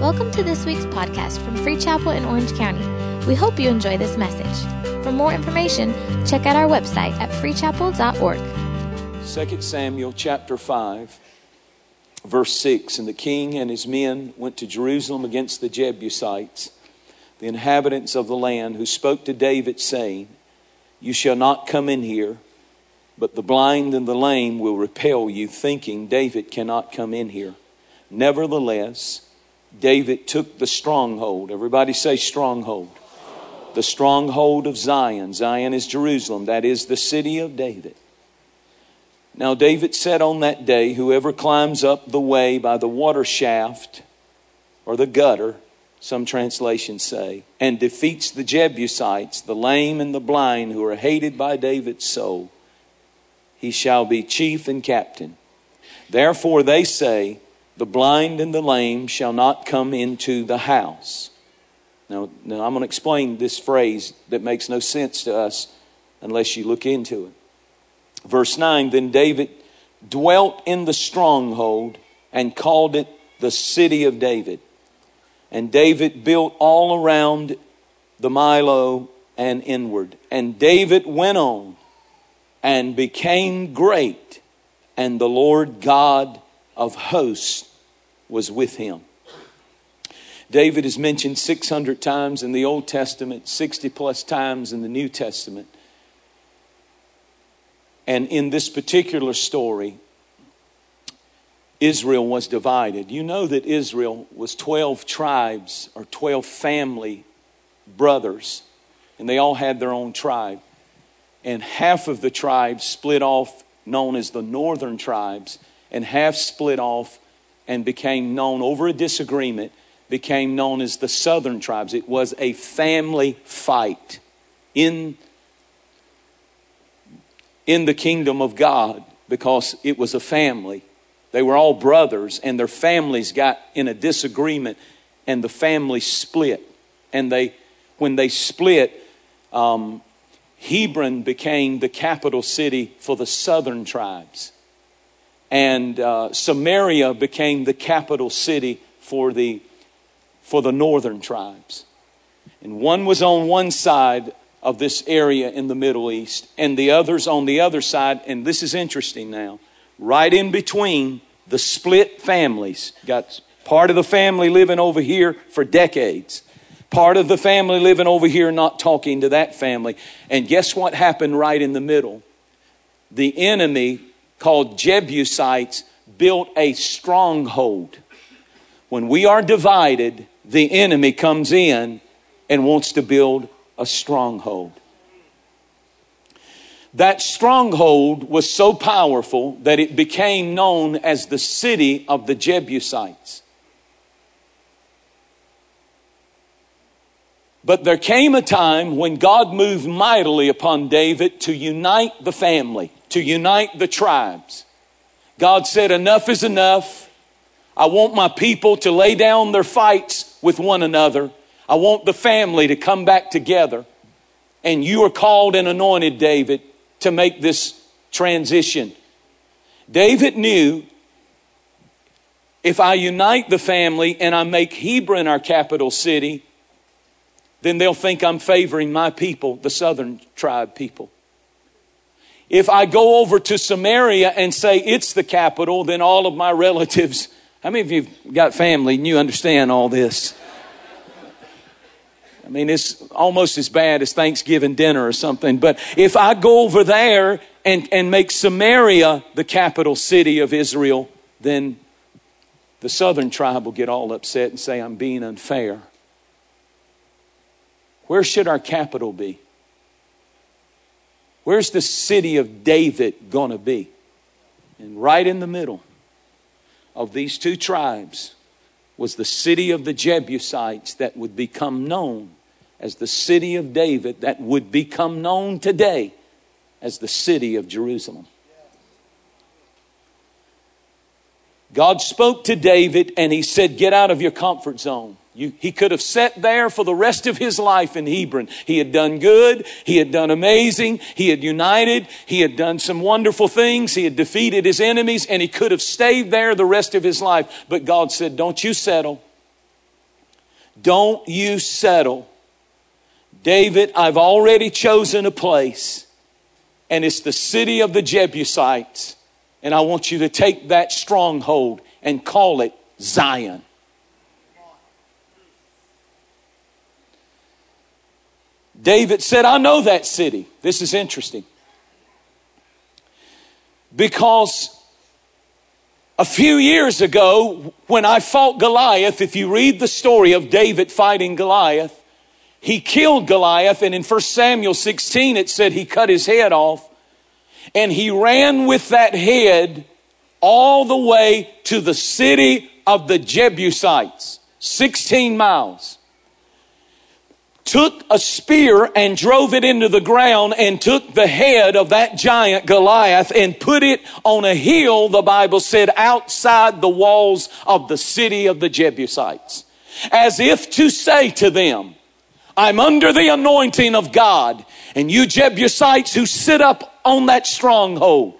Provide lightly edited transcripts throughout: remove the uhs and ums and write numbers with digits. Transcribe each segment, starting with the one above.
Welcome to this week's podcast from Free Chapel in Orange County. We hope you enjoy this message. For more information, check out our website at freechapel.org. 2 Samuel chapter 5, verse 6, "And the king and his men went to Jerusalem against the Jebusites, the inhabitants of the land, who spoke to David, saying, 'You shall not come in here,' but the blind and the lame will repel you," thinking, "David cannot come in here." Nevertheless, David took the stronghold. Everybody say stronghold. The stronghold of Zion. Zion is Jerusalem. That is the city of David. "Now David said on that day, 'Whoever climbs up the way by the water shaft,'" or the gutter, some translations say, "'and defeats the Jebusites, the lame and the blind who are hated by David's soul, he shall be chief and captain. Therefore they say, 'The blind and the lame shall not come into the house.'" Now I'm going to explain this phrase that makes no sense to us unless you look into it. Verse 9, "Then David dwelt in the stronghold and called it the city of David. And David built all around the Milo and inward. And David went on and became great, and the Lord God of hosts was with him." David is mentioned 600 times in the Old Testament, 60 plus times in the New Testament. And in this particular story, Israel was divided. You know that Israel was 12 tribes or 12 family brothers, and they all had their own tribe. And half of the tribes split off, known as the northern tribes, and half split off and became known, over a disagreement, became known as the southern tribes. It was a family fight in the kingdom of God, because it was a family. They were all brothers, and their families got in a disagreement, and the family split. And when they split, Hebron became the capital city for the southern tribes. And Samaria became the capital city for the northern tribes. And one was on one side of this area in the Middle East, and the others on the other side. And this is interesting now. Right in between the split families, got part of the family living over here for decades, part of the family living over here not talking to that family. And guess what happened right in the middle? The enemy, called Jebusites, built a stronghold. When we are divided, the enemy comes in and wants to build a stronghold. That stronghold was so powerful that it became known as the city of the Jebusites. But there came a time when God moved mightily upon David to unite the family, to unite the tribes. God said, "Enough is enough. I want my people to lay down their fights with one another. I want the family to come back together." And you are called and anointed, David, to make this transition. David knew, if I unite the family and I make Hebron our capital city, then they'll think I'm favoring my people, the southern tribe people. If I go over to Samaria and say it's the capital, then all of my relatives... How many of you've got family and you understand all this? I mean, it's almost as bad as Thanksgiving dinner or something. But if I go over there and make Samaria the capital city of Israel, then the southern tribe will get all upset and say I'm being unfair. Where should our capital be? Where's the city of David going to be? And right in the middle of these two tribes was the city of the Jebusites that would become known as the city of David, that would become known today as the city of Jerusalem. God spoke to David and he said, "Get out of your comfort zone." He could have sat there for the rest of his life in Hebron. He had done good. He had done amazing. He had united. He had done some wonderful things. He had defeated his enemies, and he could have stayed there the rest of his life. But God said, "Don't you settle. Don't you settle. David, I've already chosen a place, and it's the city of the Jebusites. And I want you to take that stronghold and call it Zion. David said, I know that city. This is interesting. Because a few years ago, when I fought Goliath, if you read the story of David fighting Goliath, he killed Goliath. And in 1 Samuel 16, it said he cut his head off. And he ran with that head all the way to the city of the Jebusites, 16 miles. Took a spear and drove it into the ground and took the head of that giant Goliath and put it on a hill, the Bible said, outside the walls of the city of the Jebusites. As if to say to them, I'm under the anointing of God, and you Jebusites who sit up on that stronghold,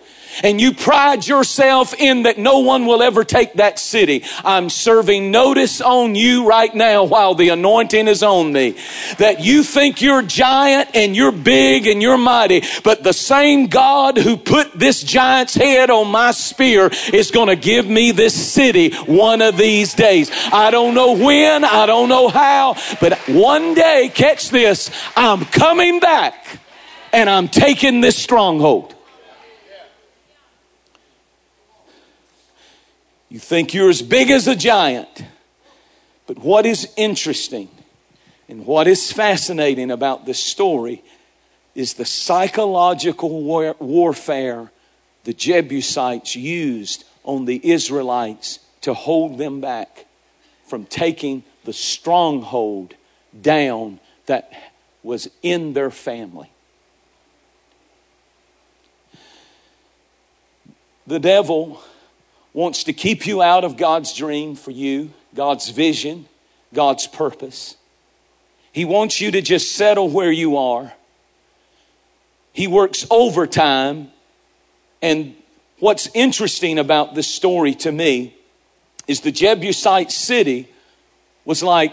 and you pride yourself in that no one will ever take that city. I'm serving notice on you right now while the anointing is on thee. That you think you're giant and you're big and you're mighty. But the same God who put this giant's head on my spear is going to give me this city one of these days. I don't know when, I don't know how, but one day, catch this, I'm coming back and I'm taking this stronghold. You think you're as big as a giant. But what is interesting and what is fascinating about this story is the psychological warfare the Jebusites used on the Israelites to hold them back from taking the stronghold down that was in their family. The devil wants to keep you out of God's dream for you, God's vision, God's purpose. He wants you to just settle where you are. He works overtime. And what's interesting about this story to me is the Jebusite city was like,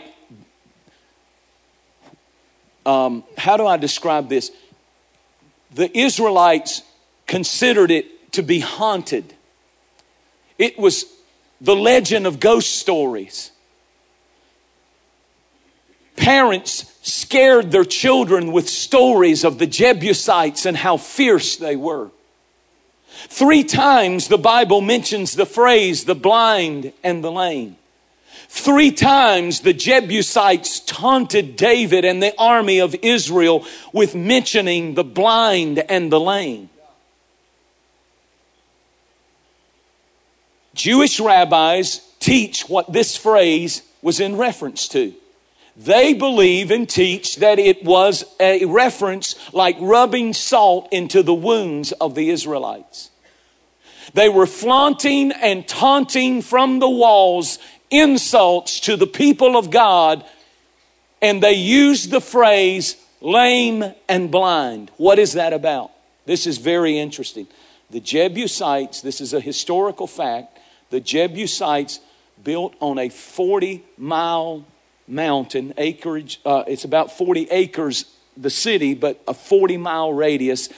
how do I describe this? The Israelites considered it to be haunted. It was the legend of ghost stories. Parents scared their children with stories of the Jebusites and how fierce they were. 3 times the Bible mentions the phrase, the blind and the lame. 3 times the Jebusites taunted David and the army of Israel with mentioning the blind and the lame. Jewish rabbis teach what this phrase was in reference to. They believe and teach that it was a reference like rubbing salt into the wounds of the Israelites. They were flaunting and taunting from the walls insults to the people of God, and they used the phrase lame and blind. What is that about? This is very interesting. The Jebusites, this is a historical fact, the Jebusites built on a 40-mile mountain acreage. It's about 40 acres, the city, but a 40-mile radius.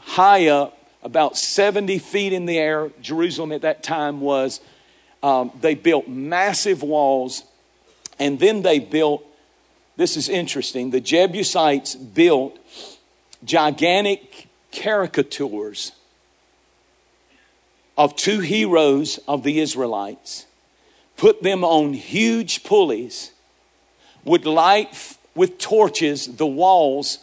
High up, about 70 feet in the air. Jerusalem at that time was. They built massive walls. And then they built, this is interesting, the Jebusites built gigantic caricatures of 2 heroes of the Israelites, put them on huge pulleys, would light with torches the walls,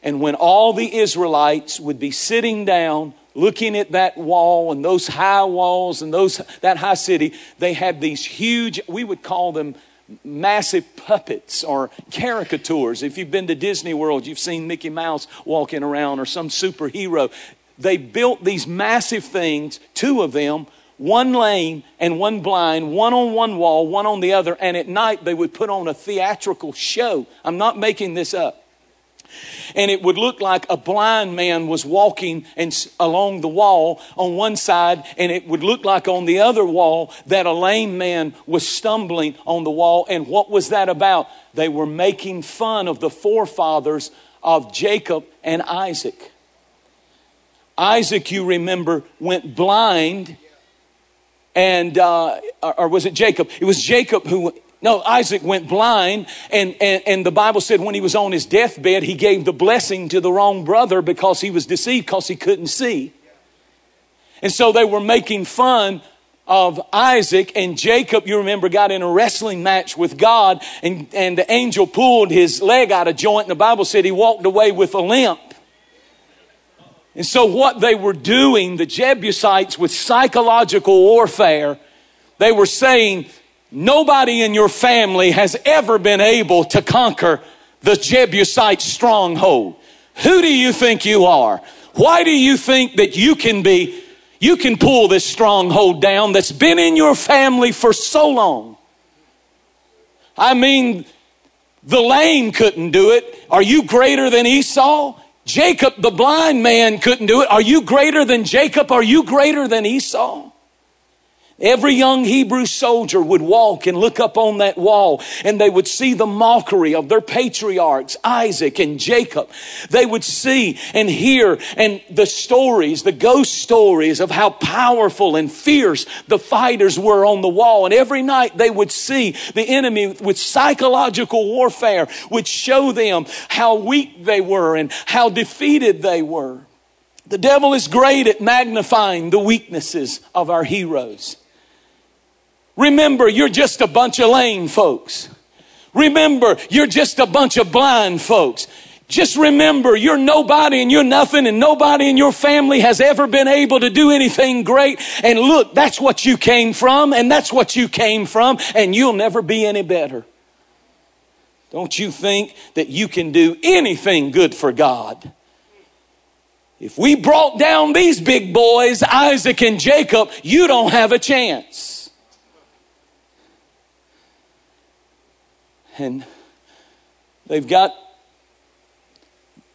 and when all the Israelites would be sitting down, looking at that wall and those high walls and that high city, they had these huge, we would call them massive puppets or caricatures. If you've been to Disney World, you've seen Mickey Mouse walking around or some superhero. They built these massive things, 2 of them, one lame and one blind, one on one wall, one on the other. And at night they would put on a theatrical show. I'm not making this up. And it would look like a blind man was walking and along the wall on one side, and it would look like on the other wall that a lame man was stumbling on the wall. And what was that about? They were making fun of the forefathers of Jacob and Isaac. Isaac, you remember, went blind, and or was it Jacob? It was Jacob who... No, Isaac went blind, and the Bible said when he was on his deathbed, he gave the blessing to the wrong brother because he was deceived, because he couldn't see. And so they were making fun of Isaac, and Jacob, you remember, got in a wrestling match with God, and the angel pulled his leg out of joint, and the Bible said he walked away with a limp. And so what they were doing, the Jebusites, with psychological warfare, they were saying, nobody in your family has ever been able to conquer the Jebusite stronghold. Who do you think you are? Why do you think that you can pull this stronghold down that's been in your family for so long? I mean, the lame couldn't do it. Are you greater than Esau? Jacob, the blind man, couldn't do it. Are you greater than Jacob? Are you greater than Esau? Every young Hebrew soldier would walk and look up on that wall, and they would see the mockery of their patriarchs, Isaac and Jacob. They would see and hear and the stories, the ghost stories of how powerful and fierce the fighters were on the wall. And every night they would see the enemy with psychological warfare would show them how weak they were and how defeated they were. The devil is great at magnifying the weaknesses of our heroes. Remember, you're just a bunch of lame folks. Remember, you're just a bunch of blind folks. Just remember, you're nobody and you're nothing, and nobody in your family has ever been able to do anything great. And look, that's what you came from, and that's what you came from, and you'll never be any better. Don't you think that you can do anything good for God? If we brought down these big boys, Isaac and Jacob, you don't have a chance. And they've got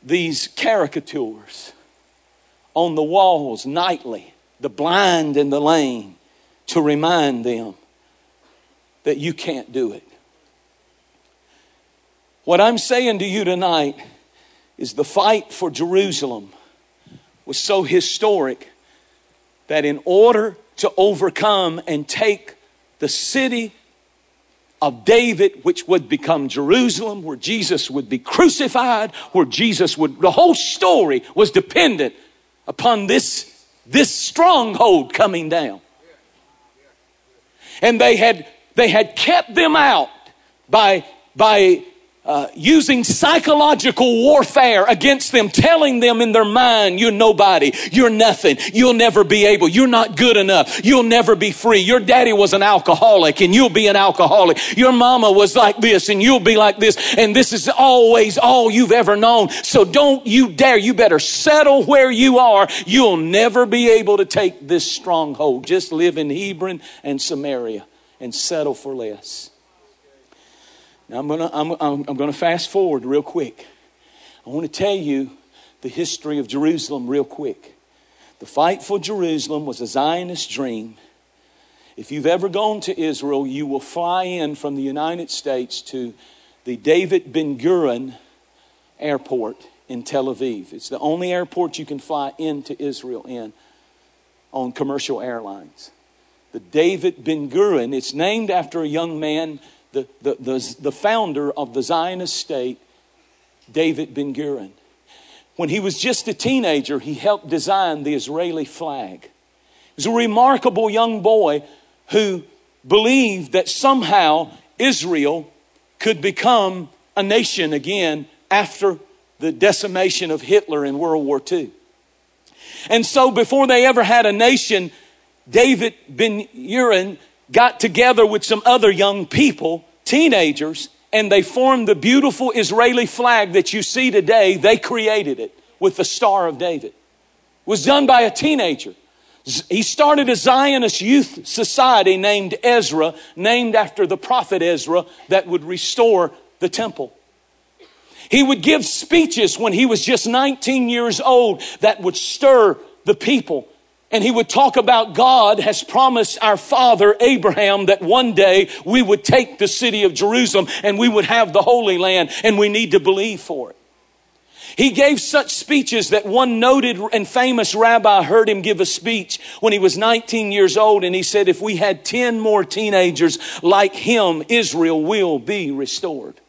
these caricatures on the walls nightly, the blind and the lame, to remind them that you can't do it. What I'm saying to you tonight is the fight for Jerusalem was so historic that in order to overcome and take the city of David, which would become Jerusalem, where Jesus would be crucified, where Jesus would... The whole story was dependent upon this stronghold coming down. And they had kept them out by using psychological warfare against them, telling them in their mind, you're nobody, you're nothing, you'll never be able, you're not good enough, you'll never be free. Your daddy was an alcoholic and you'll be an alcoholic. Your mama was like this and you'll be like this, and this is always all you've ever known. So don't you dare, you better settle where you are. You'll never be able to take this stronghold. Just live in Hebron and Samaria and settle for less. Now I'm gonna fast forward real quick. I want to tell you the history of Jerusalem real quick. The fight for Jerusalem was a Zionist dream. If you've ever gone to Israel, you will fly in from the United States to the David Ben-Gurion airport in Tel Aviv. It's the only airport you can fly into Israel in on commercial airlines. The David Ben-Gurion, it's named after a young man, the founder of the Zionist state, David Ben-Gurion. When he was just a teenager, he helped design the Israeli flag. He was a remarkable young boy who believed that somehow Israel could become a nation again after the decimation of Hitler in World War II. And so before they ever had a nation, David Ben-Gurion got together with some other young people, teenagers, and they formed the beautiful Israeli flag that you see today. They created it with the Star of David. It was done by a teenager. He started a Zionist youth society named Ezra, named after the prophet Ezra, that would restore the temple. He would give speeches when he was just 19 years old that would stir the people. And he would talk about God has promised our father Abraham that one day we would take the city of Jerusalem and we would have the Holy Land, and we need to believe for it. He gave such speeches that one noted and famous rabbi heard him give a speech when he was 19 years old, and he said, if we had 10 more teenagers like him, Israel will be restored.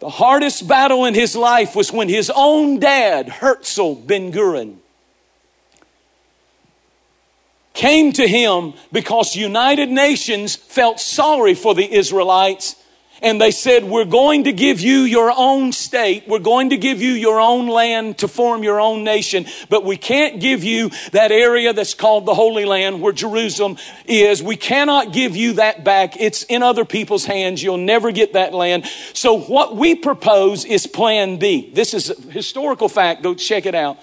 The hardest battle in his life was when his own dad, Herzl Ben-Gurion, came to him because United Nations felt sorry for the Israelites. And they said, we're going to give you your own state. We're going to give you your own land to form your own nation. But we can't give you that area that's called the Holy Land where Jerusalem is. We cannot give you that back. It's in other people's hands. You'll never get that land. So what we propose is Plan B. This is a historical fact. Go check it out.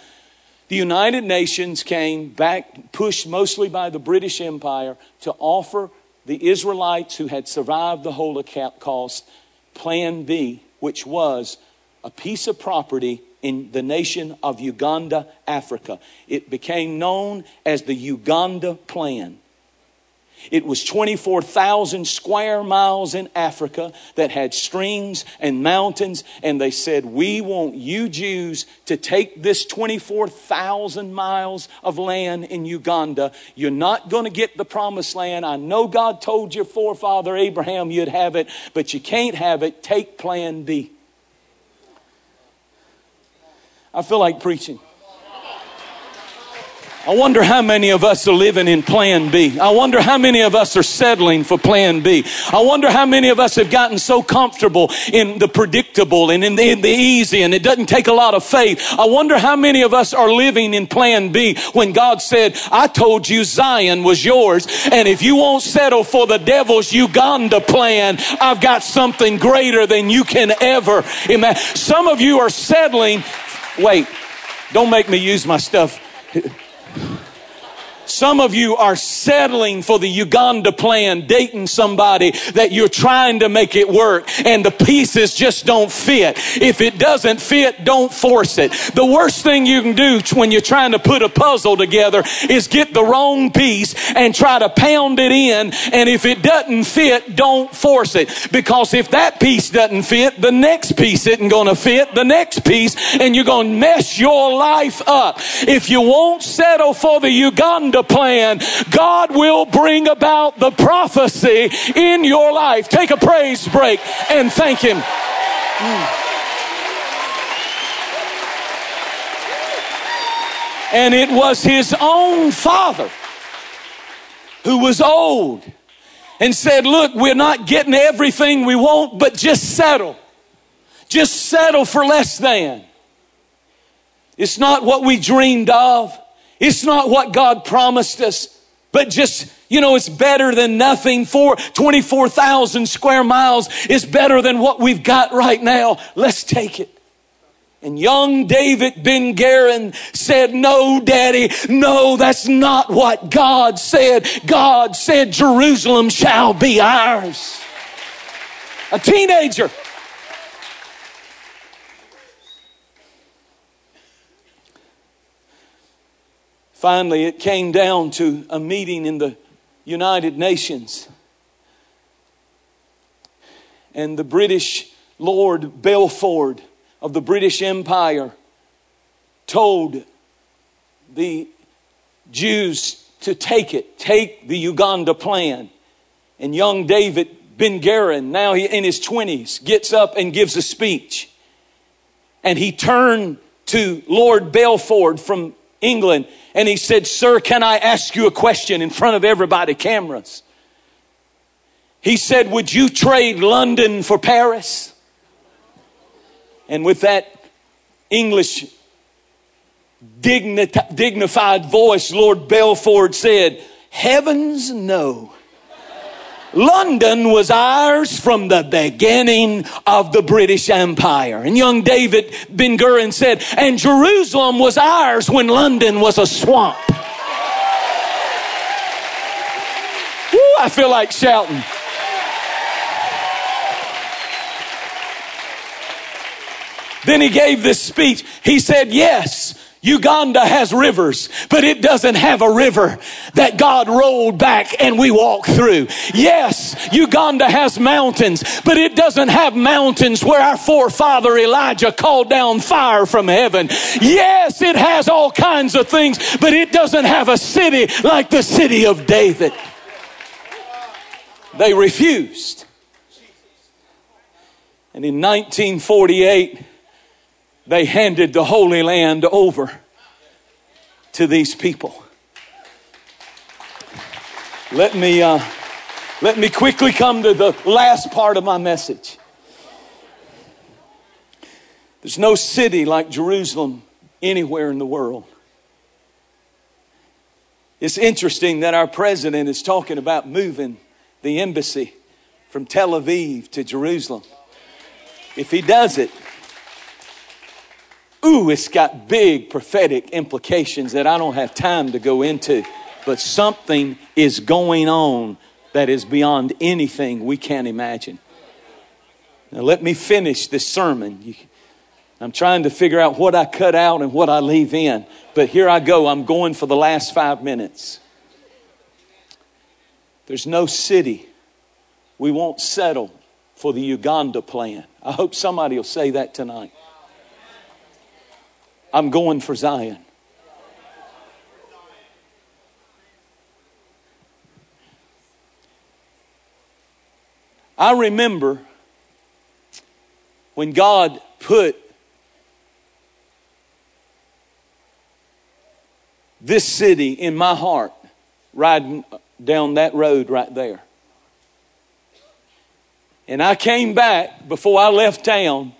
The United Nations came back, pushed mostly by the British Empire, to offer the Israelites who had survived the Holocaust Plan B, which was a piece of property in the nation of Uganda, Africa. It became known as the Uganda Plan. It was 24,000 square miles in Africa that had streams and mountains. And they said, we want you Jews to take this 24,000 miles of land in Uganda. You're not going to get the promised land. I know God told your forefather Abraham you'd have it, but you can't have it. Take Plan B. I feel like preaching. I wonder how many of us are living in Plan B. I wonder how many of us are settling for Plan B. I wonder how many of us have gotten so comfortable in the predictable and in the easy, and it doesn't take a lot of faith. I wonder how many of us are living in Plan B when God said, I told you Zion was yours, and if you won't settle for the devil's Uganda plan, I've got something greater than you can ever imagine. Some of you are settling. Wait, don't make me use my stuff. Some of you are settling for the Uganda plan, dating somebody that you're trying to make it work, and the pieces just don't fit. If it doesn't fit, don't force it. The worst thing you can do when you're trying to put a puzzle together is get the wrong piece and try to pound it in, and if it doesn't fit, don't force it. Because if that piece doesn't fit, the next piece isn't going to fit, the next piece, and you're going to mess your life up. If you won't settle for the Uganda plan, God will bring about the prophecy in your life. Take a praise break and thank him. And it was his own father who was old and said, look, we're not getting everything we want, but just settle. Just settle for less than. It's not what we dreamed of. It's not what God promised us, but just, you know, it's better than nothing. 24,000 square miles is better than what we've got right now. Let's take it. And young David Ben-Gurion said, no, Daddy, no, that's not what God said. God said, Jerusalem shall be ours. A teenager. Finally, it came down to a meeting in the United Nations. And the British Lord Balfour of the British Empire told the Jews to take it. Take the Uganda plan. And young David Ben-Gurion, now in his 20s, gets up and gives a speech. And he turned to Lord Balfour from England, and he said, sir, can I ask you a question in front of everybody, cameras? He said, would you trade London for Paris? And with that English dignified voice, Lord Balfour said, heavens no. London was ours from the beginning of the British Empire. And young David Ben-Gurion said, and Jerusalem was ours when London was a swamp. Ooh, I feel like shouting. Then he gave this speech. He said, yes, Uganda has rivers, but it doesn't have a river that God rolled back and we walk through. Yes, Uganda has mountains, but it doesn't have mountains where our forefather Elijah called down fire from heaven. Yes, it has all kinds of things, but it doesn't have a city like the city of David. They refused. And in 1948, they handed the Holy Land over to these people. Let me quickly come to the last part of my message. There's no city like Jerusalem anywhere in the world. It's interesting that our president is talking about moving the embassy from Tel Aviv to Jerusalem. If he does it, ooh, it's got big prophetic implications that I don't have time to go into. But something is going on that is beyond anything we can imagine. Now let me finish this sermon. I'm trying to figure out what I cut out and what I leave in. But here I go. I'm going for the last 5 minutes. There's no city we won't settle for the Uganda Plan. I hope somebody will say that tonight. I'm going for Zion. I remember when God put this city in my heart, riding down that road right there. And I came back before I left town.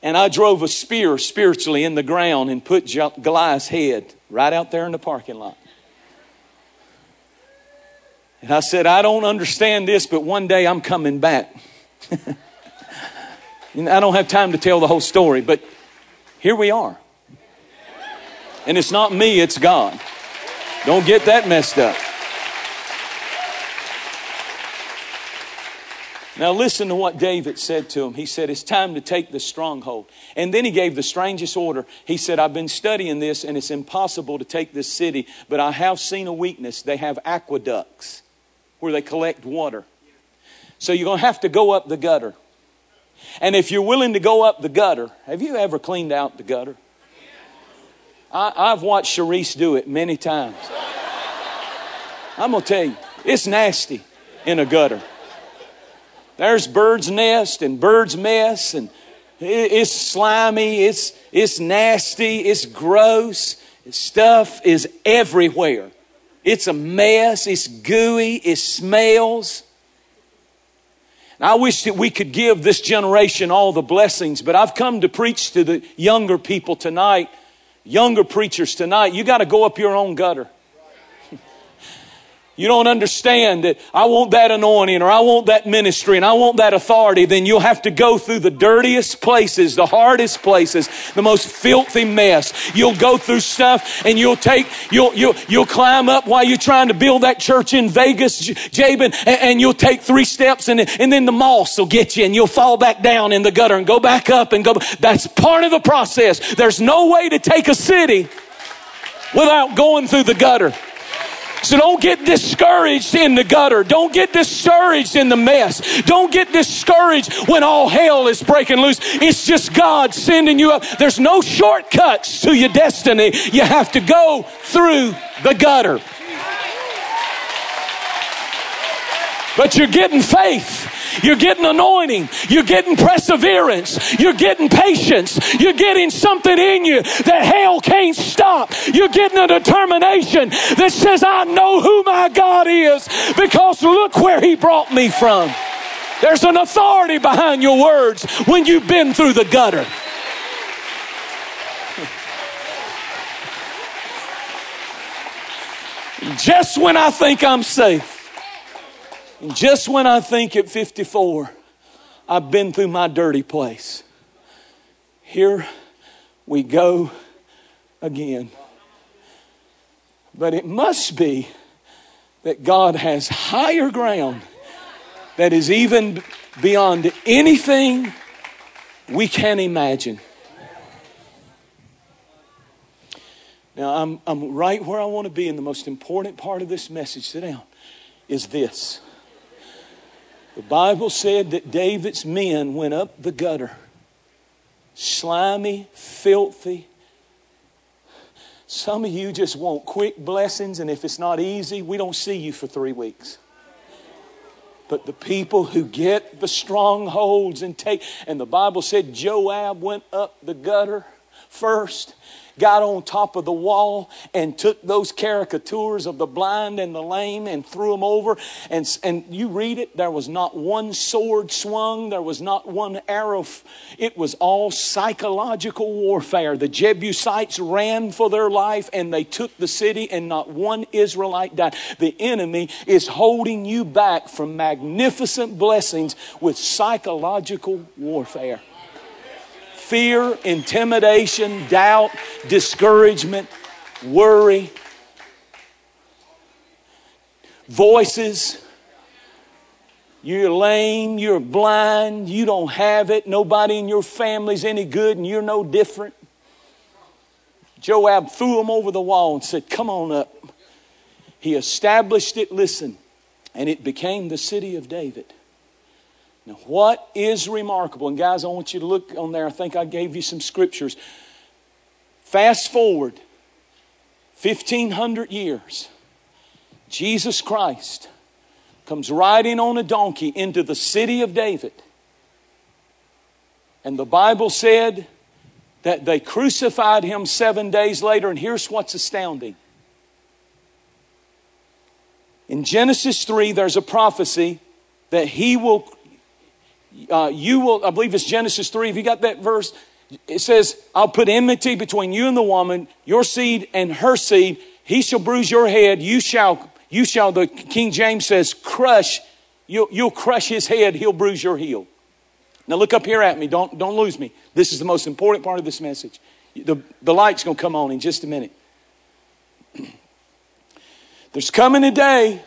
And I drove a spear spiritually in the ground and put Goliath's head right out there in the parking lot. And I said, I don't understand this, but one day I'm coming back. And I don't have time to tell the whole story, but here we are. And it's not me, it's God. Don't get that messed up. Now listen to what David said to him. He said, it's time to take the stronghold. And then he gave the strangest order. He said, I've been studying this and it's impossible to take this city, but I have seen a weakness. They have aqueducts where they collect water. So you're going to have to go up the gutter. And if you're willing to go up the gutter, have you ever cleaned out the gutter? I've watched Sharice do it many times. I'm going to tell you, it's nasty in a gutter. There's bird's nest and bird's mess, and it's slimy, it's nasty, it's gross. Stuff is everywhere. It's a mess, it's gooey, it smells. And I wish that we could give this generation all the blessings, but I've come to preach to the younger people tonight, younger preachers tonight. You got to go up your own gutter. You don't understand that I want that anointing or I want that ministry and I want that authority. Then you'll have to go through the dirtiest places, the hardest places, the most filthy mess. You'll go through stuff and you'll climb up while you're trying to build that church in Vegas, Jabin, and you'll take 3 steps and then the moss will get you and you'll fall back down in the gutter and go back up and go. That's part of the process. There's no way to take a city without going through the gutter. So don't get discouraged in the gutter. Don't get discouraged in the mess. Don't get discouraged when all hell is breaking loose. It's just God sending you up. There's no shortcuts to your destiny. You have to go through the gutter. But you're getting faith. You're getting anointing. You're getting perseverance. You're getting patience. You're getting something in you that hell can't stop. You're getting a determination that says, I know who my God is because look where he brought me from. There's an authority behind your words when you've been through the gutter. Just when I think I'm safe. And just when I think at 54, I've been through my dirty place. Here we go again. But it must be that God has higher ground that is even beyond anything we can't imagine. Now, I'm right where I want to be, and the most important part of this message, sit down, is this. The Bible said that David's men went up the gutter, slimy, filthy. Some of you just want quick blessings, and if it's not easy, we don't see you for 3 weeks. But the people who get the strongholds and take, and the Bible said Joab went up the gutter first, got on top of the wall and took those caricatures of the blind and the lame and threw them over. And you read it, there was not one sword swung. There was not one arrow. It was all psychological warfare. The Jebusites ran for their life and they took the city and not one Israelite died. The enemy is holding you back from magnificent blessings with psychological warfare. Fear, intimidation, doubt, discouragement, worry, voices. You're lame, you're blind, you don't have it. Nobody in your family's any good and you're no different. Joab threw him over the wall and said, come on up. He established it, listen, and it became the city of David. Now, what is remarkable, and guys, I want you to look on there. I think I gave you some scriptures. Fast forward 1,500 years. Jesus Christ comes riding on a donkey into the city of David. And the Bible said that they crucified him 7 days later. And here's what's astounding. In Genesis 3, there's a prophecy that he will... I believe it's Genesis 3. If you got that verse, it says, I'll put enmity between you and the woman, your seed and her seed. He shall bruise your head. You shall, the King James says, crush. You'll crush his head. He'll bruise your heel. Now look up here at me. Don't lose me. This is the most important part of this message. The light's going to come on in just a minute. There's coming a day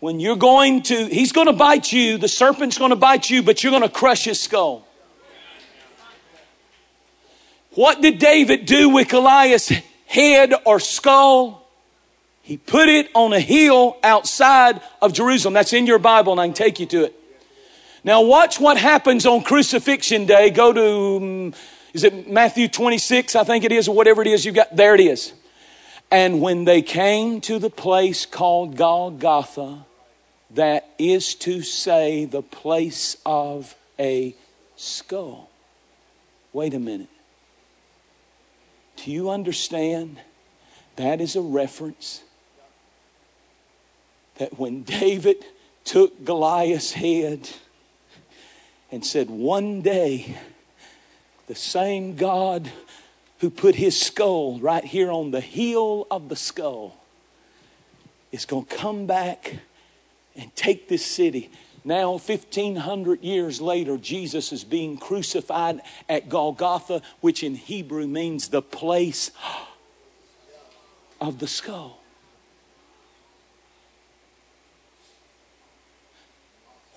when you're going to, he's going to bite you, the serpent's going to bite you, but you're going to crush his skull. What did David do with Goliath's head or skull? He put it on a hill outside of Jerusalem. That's in your Bible and I can take you to it. Now watch what happens on crucifixion day. Go to, is it Matthew 26, I think it is, or whatever it is you got. There it is. And when they came to the place called Golgotha, that is to say, the place of a skull. Wait a minute. Do you understand? That is a reference that when David took Goliath's head and said, one day, the same God who put his skull right here on the heel of the skull is going to come back and take this city. Now, 1,500 years later, Jesus is being crucified at Golgotha, which in Hebrew means the place of the skull.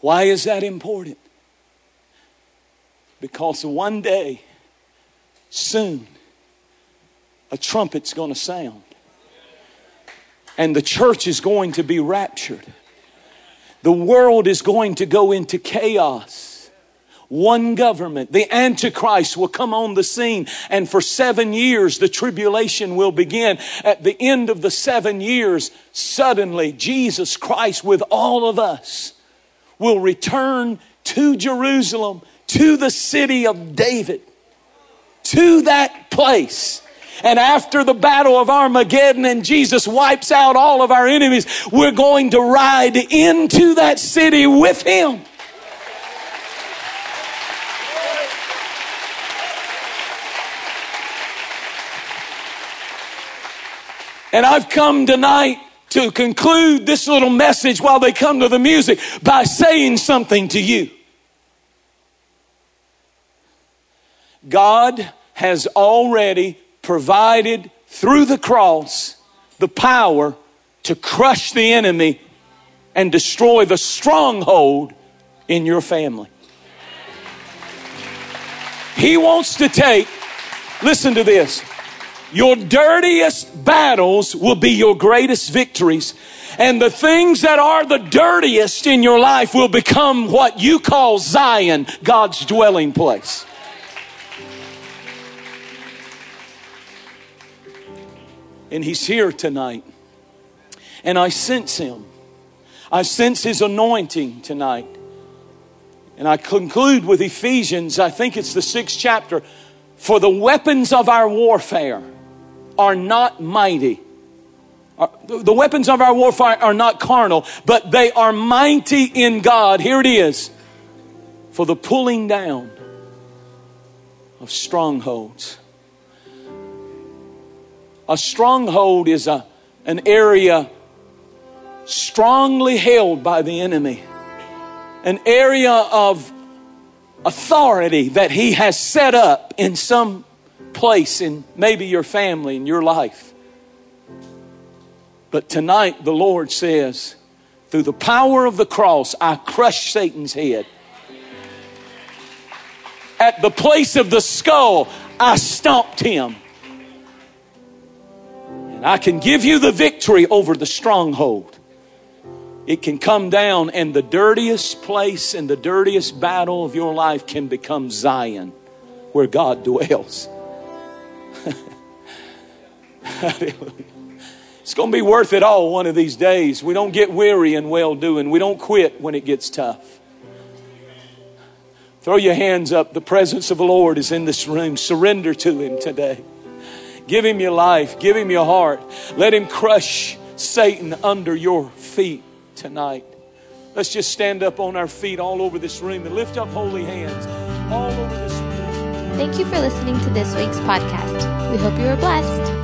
Why is that important? Because one day, soon, a trumpet's going to sound. And the church is going to be raptured. The world is going to go into chaos. One government, the Antichrist, will come on the scene, and for 7 years the tribulation will begin. At the end of the 7 years, suddenly Jesus Christ with all of us will return to Jerusalem, to the city of David, to that place. And after the battle of Armageddon and Jesus wipes out all of our enemies, we're going to ride into that city with him. And I've come tonight to conclude this little message while they come to the music by saying something to you. God has already provided through the cross the power to crush the enemy and destroy the stronghold in your family. He wants to take, listen to this, your dirtiest battles will be your greatest victories. And the things that are the dirtiest in your life will become what you call Zion, God's dwelling place. And he's here tonight. And I sense him. I sense his anointing tonight. And I conclude with Ephesians, I think it's the 6th chapter. For the weapons of our warfare are not mighty. The weapons of our warfare are not carnal, but they are mighty in God. Here it is. For the pulling down of strongholds. A stronghold is an area strongly held by the enemy. An area of authority that he has set up in some place in maybe your family, in your life. But tonight the Lord says, through the power of the cross, I crush Satan's head. At the place of the skull, I stomped him. And I can give you the victory over the stronghold. It can come down, and the dirtiest place and the dirtiest battle of your life can become Zion, where God dwells. Hallelujah. It's going to be worth it all one of these days. We don't get weary in well-doing. We don't quit when it gets tough. Throw your hands up. The presence of the Lord is in this room. Surrender to him today. Give him your life. Give him your heart. Let him crush Satan under your feet tonight. Let's just stand up on our feet all over this room and lift up holy hands all over this room. Thank you for listening to this week's podcast. We hope you were blessed.